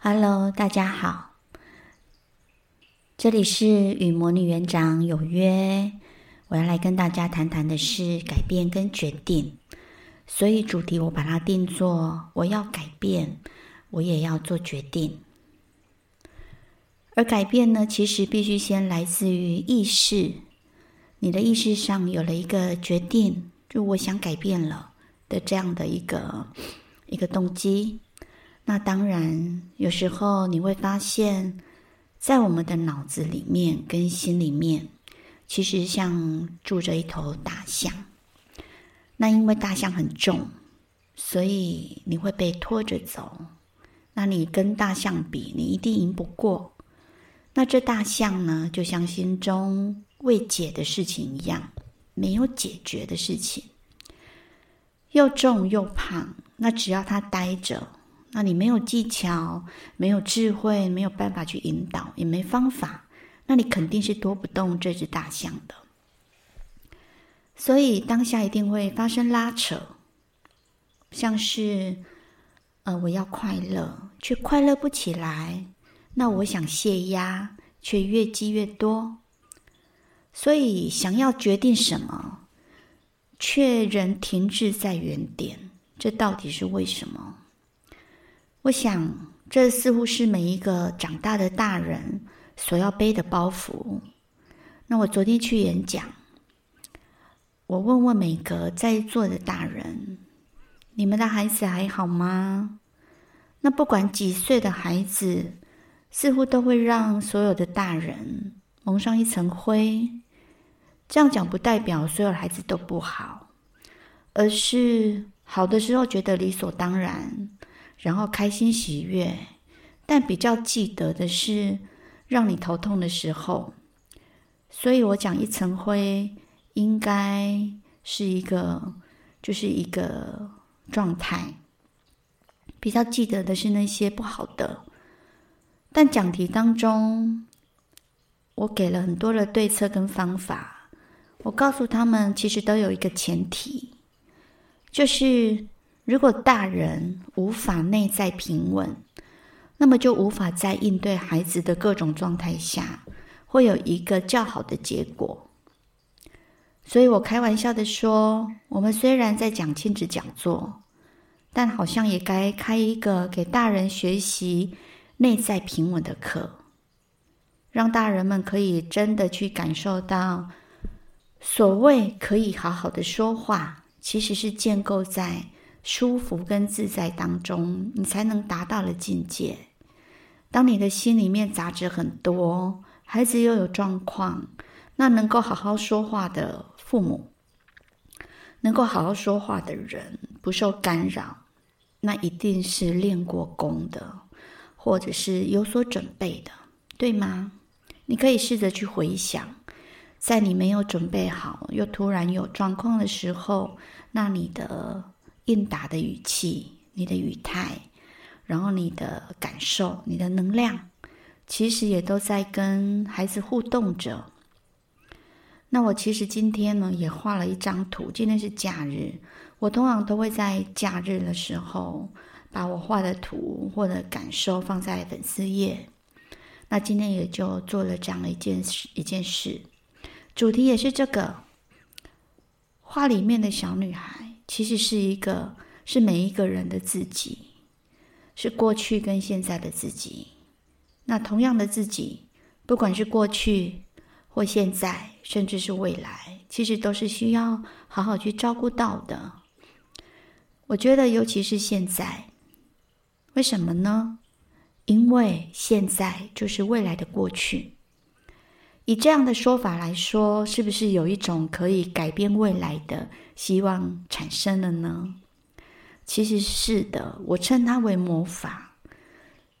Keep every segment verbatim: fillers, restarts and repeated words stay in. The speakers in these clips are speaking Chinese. Hello， 大家好，这里是与魔女园长有约。我要来跟大家谈谈的是改变跟决定，所以主题我把它定做我要改变，我也要做决定。而改变呢，其实必须先来自于意识，你的意识上有了一个决定，就我想改变了的这样的一个一个动机。那当然，有时候你会发现，在我们的脑子里面跟心里面，其实像住着一头大象。那因为大象很重，所以你会被拖着走。那你跟大象比，你一定赢不过。那这大象呢，就像心中未解的事情一样，没有解决的事情，又重又胖。那只要它待着，那你没有技巧，没有智慧，没有办法去引导，也没方法，那你肯定是拖不动这只大象的。所以当下一定会发生拉扯，像是呃，我要快乐，却快乐不起来，那我想泄压，却越积越多。所以想要决定什么，却仍停滞在原点，这到底是为什么？我想，这似乎是每一个长大的大人所要背的包袱。那我昨天去演讲，我问问每个在座的大人，你们的孩子还好吗？那不管几岁的孩子，似乎都会让所有的大人蒙上一层灰。这样讲不代表所有孩子都不好，而是好的时候觉得理所当然，然后开心喜悦，但比较记得的是让你头痛的时候。所以我讲一层灰应该是一个就是一个状态，比较记得的是那些不好的。但讲题当中，我给了很多的对策跟方法，我告诉他们其实都有一个前提，就是如果大人无法内在平稳，那么就无法在应对孩子的各种状态下，会有一个较好的结果。所以我开玩笑的说，我们虽然在讲亲子讲座，但好像也该开一个给大人学习内在平稳的课，让大人们可以真的去感受到，所谓可以好好的说话，其实是建构在舒服跟自在当中，你才能达到了境界。当你的心里面杂质很多，孩子又有状况，那能够好好说话的父母，能够好好说话的人，不受干扰，那一定是练过功的，或者是有所准备的，对吗？你可以试着去回想，在你没有准备好，又突然有状况的时候，那你的应答的语气，你的语态，然后你的感受，你的能量，其实也都在跟孩子互动着。那我其实今天呢也画了一张图，今天是假日，我通常都会在假日的时候把我画的图或者感受放在粉丝页。那今天也就做了这样的一件事一件事，主题也是这个。画里面的小女孩其实是一个，是每一个人的自己，是过去跟现在的自己。那同样的自己，不管是过去或现在，甚至是未来，其实都是需要好好去照顾到的。我觉得尤其是现在，为什么呢？因为现在就是未来的过去。以这样的说法来说，是不是有一种可以改变未来的希望产生了呢？其实是的，我称它为魔法。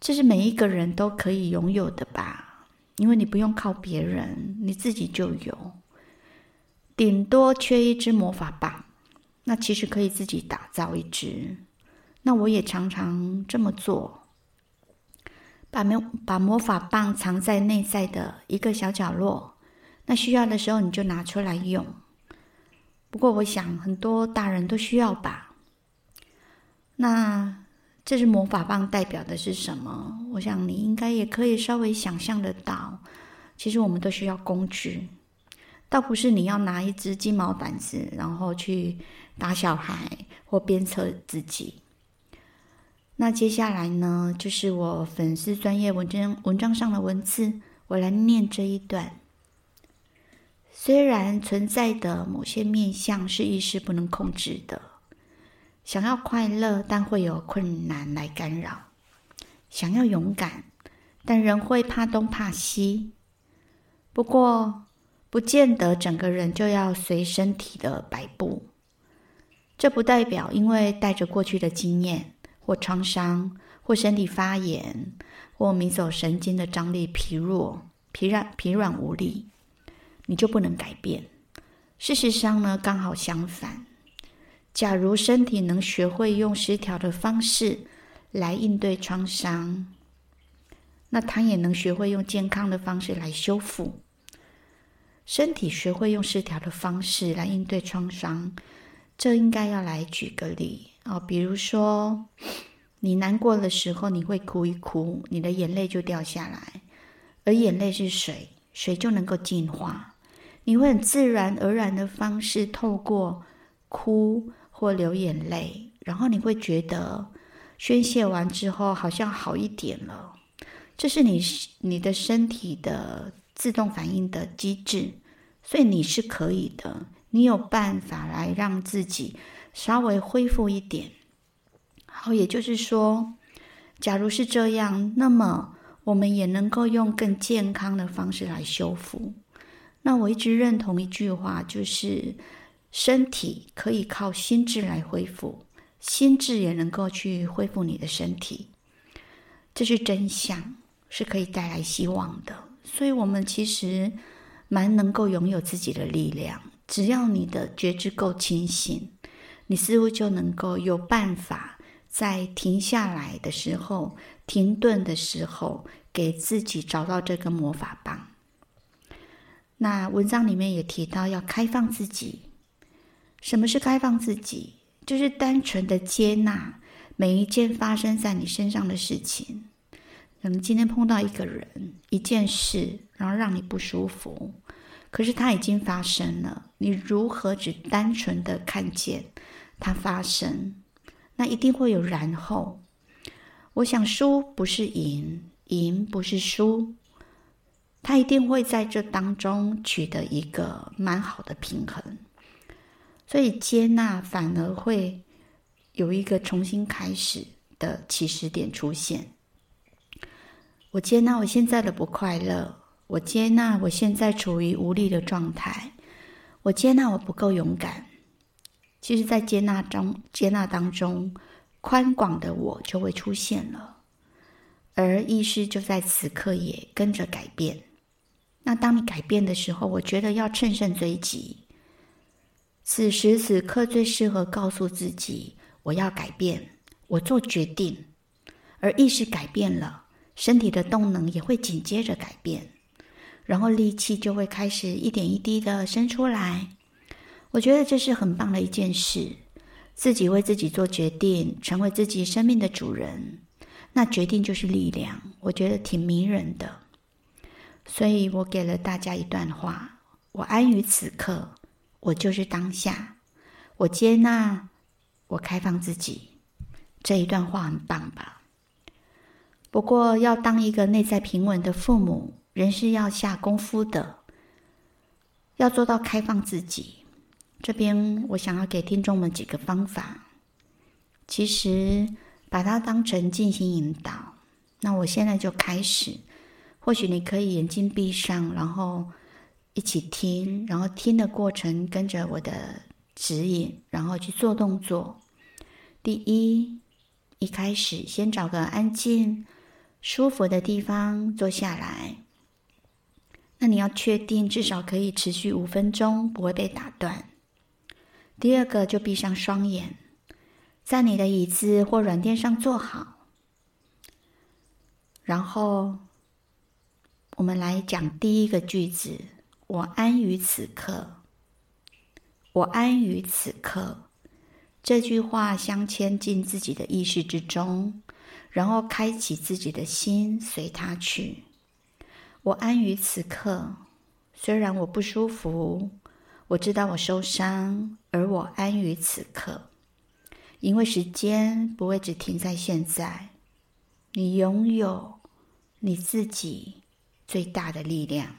这是每一个人都可以拥有的吧，因为你不用靠别人，你自己就有。顶多缺一支魔法棒，那其实可以自己打造一支。那我也常常这么做。把魔把魔法棒藏在内在的一个小角落，那需要的时候你就拿出来用。不过我想很多大人都需要吧。那这只魔法棒代表的是什么？我想你应该也可以稍微想象得到，其实我们都需要工具，倒不是你要拿一支鸡毛掸子然后去打小孩或鞭策自己。那接下来呢，就是我粉丝专页文章文章上的文字，我来念这一段。虽然存在的某些面向是意识不能控制的，想要快乐，但会有困难来干扰；想要勇敢，但人会怕东怕西。不过，不见得整个人就要随身体的摆布。这不代表因为带着过去的经验，或创伤，或身体发炎，或迷走神经的张力疲弱、疲软、疲软无力，你就不能改变。事实上呢，刚好相反。假如身体能学会用失调的方式来应对创伤，那它也能学会用健康的方式来修复。身体学会用失调的方式来应对创伤，这应该要来举个例哦，比如说你难过的时候，你会哭一哭，你的眼泪就掉下来，而眼泪是水，水就能够净化。你会很自然而然的方式透过哭或流眼泪，然后你会觉得宣泄完之后好像好一点了。这是你你的身体的自动反应的机制，所以你是可以的，你有办法来让自己稍微恢复一点。好，也就是说，假如是这样，那么我们也能够用更健康的方式来修复。那我一直认同一句话，就是身体可以靠心智来恢复，心智也能够去恢复你的身体，这是真相，是可以带来希望的。所以我们其实蛮能够拥有自己的力量，只要你的觉知够清醒，你似乎就能够有办法在停下来的时候，停顿的时候，给自己找到这个魔法棒。那文章里面也提到要开放自己。什么是开放自己？就是单纯的接纳每一件发生在你身上的事情。可能今天碰到一个人、一件事，然后让你不舒服，可是它已经发生了，你如何只单纯的看见它发生？那一定会有然后。我想输不是赢，赢不是输，它一定会在这当中取得一个蛮好的平衡。所以接纳反而会有一个重新开始的起始点出现。我接纳我现在的不快乐，我接纳我现在处于无力的状态，我接纳我不够勇敢。其实在接纳中，接纳当中，宽广的我就会出现了，而意识就在此刻也跟着改变。那当你改变的时候，我觉得要趁胜追击。此时此刻最适合告诉自己，我要改变，我做决定。而意识改变了，身体的动能也会紧接着改变，然后力气就会开始一点一滴的生出来。我觉得这是很棒的一件事，自己为自己做决定，成为自己生命的主人。那决定就是力量，我觉得挺迷人的。所以我给了大家一段话，我安于此刻，我就是当下，我接纳，我开放自己。这一段话很棒吧？不过要当一个内在平稳的父母，人是要下功夫的，要做到开放自己。这边我想要给听众们几个方法，其实把它当成进行引导。那我现在就开始，或许你可以眼睛闭上，然后一起听，然后听的过程跟着我的指引，然后去做动作。第一，一开始先找个安静、舒服的地方坐下来。那你要确定至少可以持续五分钟，不会被打断。第二个就闭上双眼，在你的椅子或软垫上坐好，然后我们来讲第一个句子。我安于此刻，我安于此刻，这句话镶嵌进自己的意识之中，然后开启自己的心，随它去。我安于此刻，虽然我不舒服，我知道我受伤，而我安于此刻，因为时间不会只停在现在。你拥有你自己最大的力量。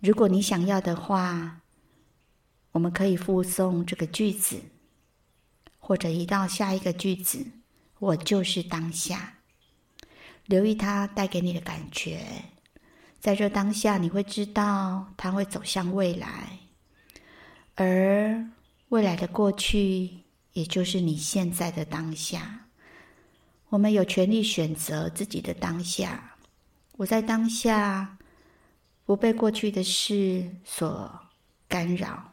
如果你想要的话，我们可以附送这个句子，或者移到下一个句子，我就是当下。留意它带给你的感觉，在这当下你会知道它会走向未来，而未来的过去也就是你现在的当下。我们有权利选择自己的当下。我在当下不被过去的事所干扰，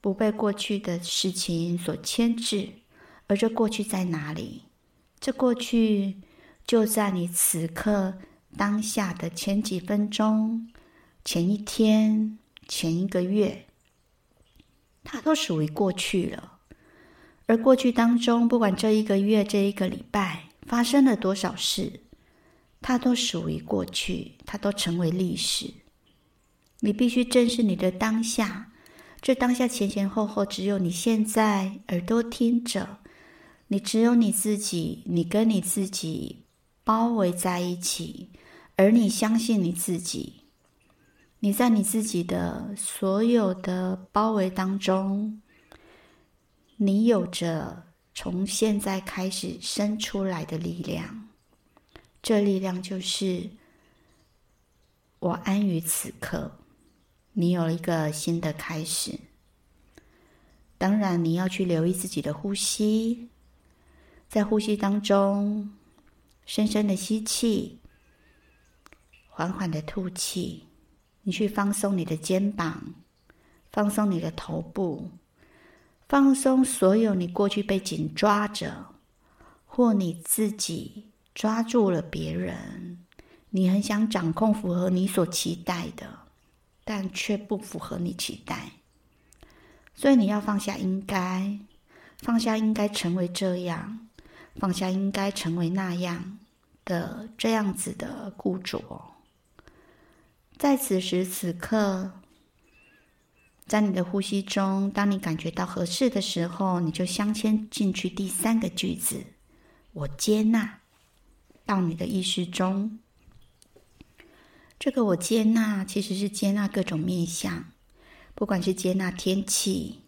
不被过去的事情所牵制。而这过去在哪里？这过去就在你此刻当下的前几分钟、前一天、前一个月，它都属于过去了。而过去当中，不管这一个月、这一个礼拜发生了多少事，它都属于过去，它都成为历史。你必须正视你的当下，这当下前前后后只有你现在，耳朵听着，你只有你自己，你跟你自己包围在一起，而你相信你自己。你在你自己的所有的包围当中，你有着从现在开始生出来的力量。这力量就是我安于此刻。你有一个新的开始。当然你要去留意自己的呼吸，在呼吸当中深深的吸气，缓缓的吐气。你去放松你的肩膀，放松你的头部，放松所有你过去被紧抓着，或你自己抓住了别人，你很想掌控符合你所期待的，但却不符合你期待。所以你要放下应该，放下应该成为这样，放下应该成为那样的这样子的固着。在此时此刻，在你的呼吸中，当你感觉到合适的时候，你就镶嵌进去第三个句子，我接纳，到你的意识中。这个我接纳其实是接纳各种面向，不管是接纳天气，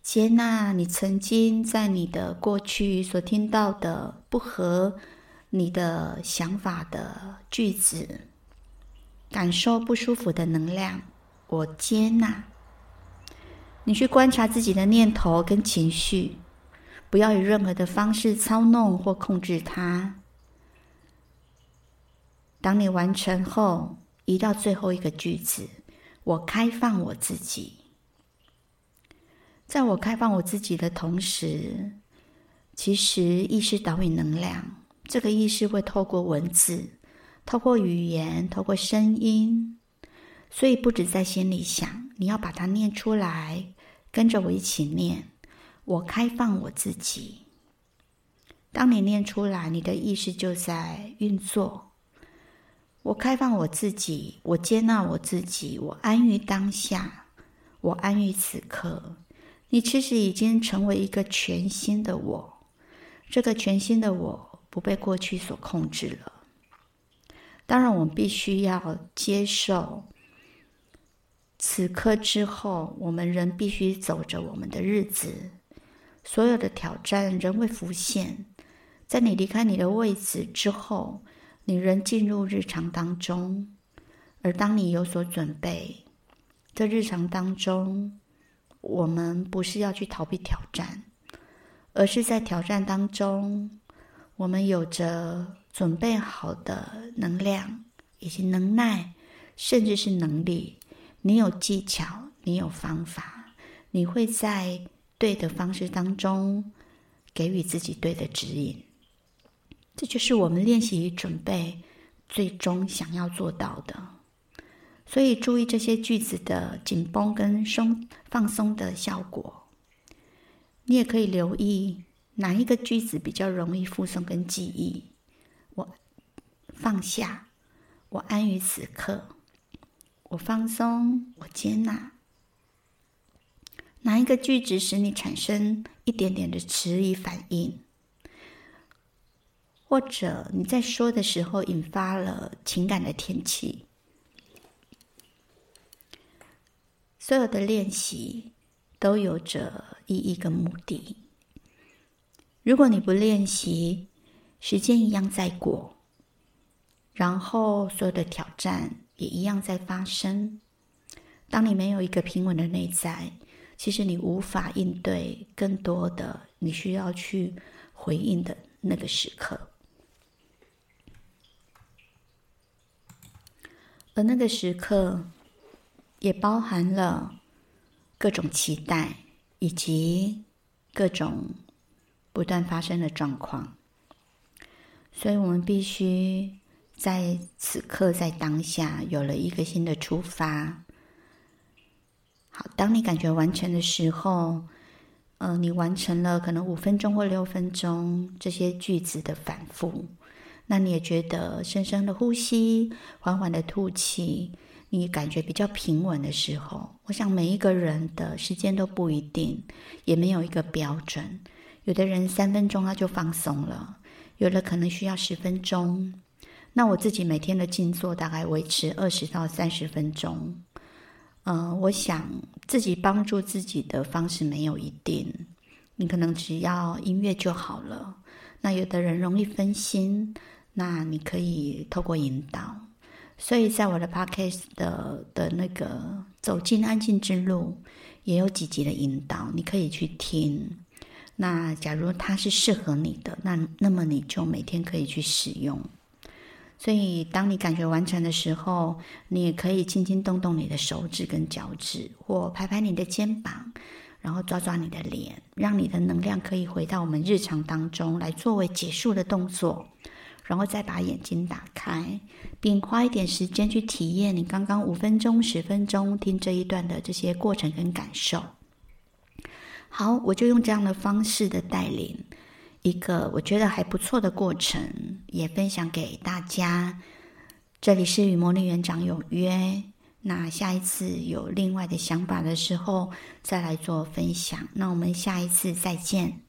接纳你曾经在你的过去所听到的不合你的想法的句子，感受不舒服的能量，我接纳。你去观察自己的念头跟情绪，不要以任何的方式操弄或控制它。当你完成后，移到最后一个句子，我开放我自己。在我开放我自己的同时，其实意识导引能量，这个意识会透过文字，透过语言，透过声音，所以不只在心里想，你要把它念出来，跟着我一起念，我开放我自己。当你念出来，你的意识就在运作。我开放我自己，我接纳我自己，我安于当下，我安于此刻。你其实已经成为一个全新的我，这个全新的我不被过去所控制了。当然我们必须要接受此刻之后，我们人必须走着我们的日子，所有的挑战仍会浮现。在你离开你的位置之后，你仍进入日常当中，而当你有所准备，在日常当中，我们不是要去逃避挑战，而是在挑战当中，我们有着准备好的能量，以及能耐，甚至是能力。你有技巧，你有方法，你会在对的方式当中给予自己对的指引。这就是我们练习与准备最终想要做到的。所以注意这些句子的紧绷跟松放松的效果。你也可以留意哪一个句子比较容易附送跟记忆？我放下，我安于此刻，我放松，我接纳。哪一个句子使你产生一点点的迟疑反应？或者你在说的时候引发了情感的天气。所有的练习都有着意义跟目的。如果你不练习，时间一样在过，然后所有的挑战也一样在发生。当你没有一个平稳的内在，其实你无法应对更多的你需要去回应的那个时刻。而那个时刻也包含了各种期待以及各种不断发生的状况，所以我们必须在此刻，在当下有了一个新的出发。好，当你感觉完成的时候，呃，你完成了可能五分钟或六分钟这些句子的反复，那你也觉得深深的呼吸，缓缓的吐气，你感觉比较平稳的时候，我想每一个人的时间都不一定，也没有一个标准。有的人三分钟他就放松了，有的可能需要十分钟。那我自己每天的静坐大概维持二十到三十分钟。呃，我想自己帮助自己的方式没有一定，你可能只要音乐就好了。那有的人容易分心，那你可以透过引导。所以在我的 podcast 的的那个走进安静之路也有几集的引导，你可以去听。那假如它是适合你的，那那么你就每天可以去使用。所以当你感觉完成的时候，你也可以轻轻动动你的手指跟脚趾，或拍拍你的肩膀，然后抓抓你的脸，让你的能量可以回到我们日常当中来作为结束的动作。然后再把眼睛打开，并花一点时间去体验你刚刚五分钟、十分钟听这一段的这些过程跟感受。好，我就用这样的方式的带领，一个我觉得还不错的过程，也分享给大家。这里是与魔力园长有约，那下一次有另外的想法的时候，再来做分享。那我们下一次再见。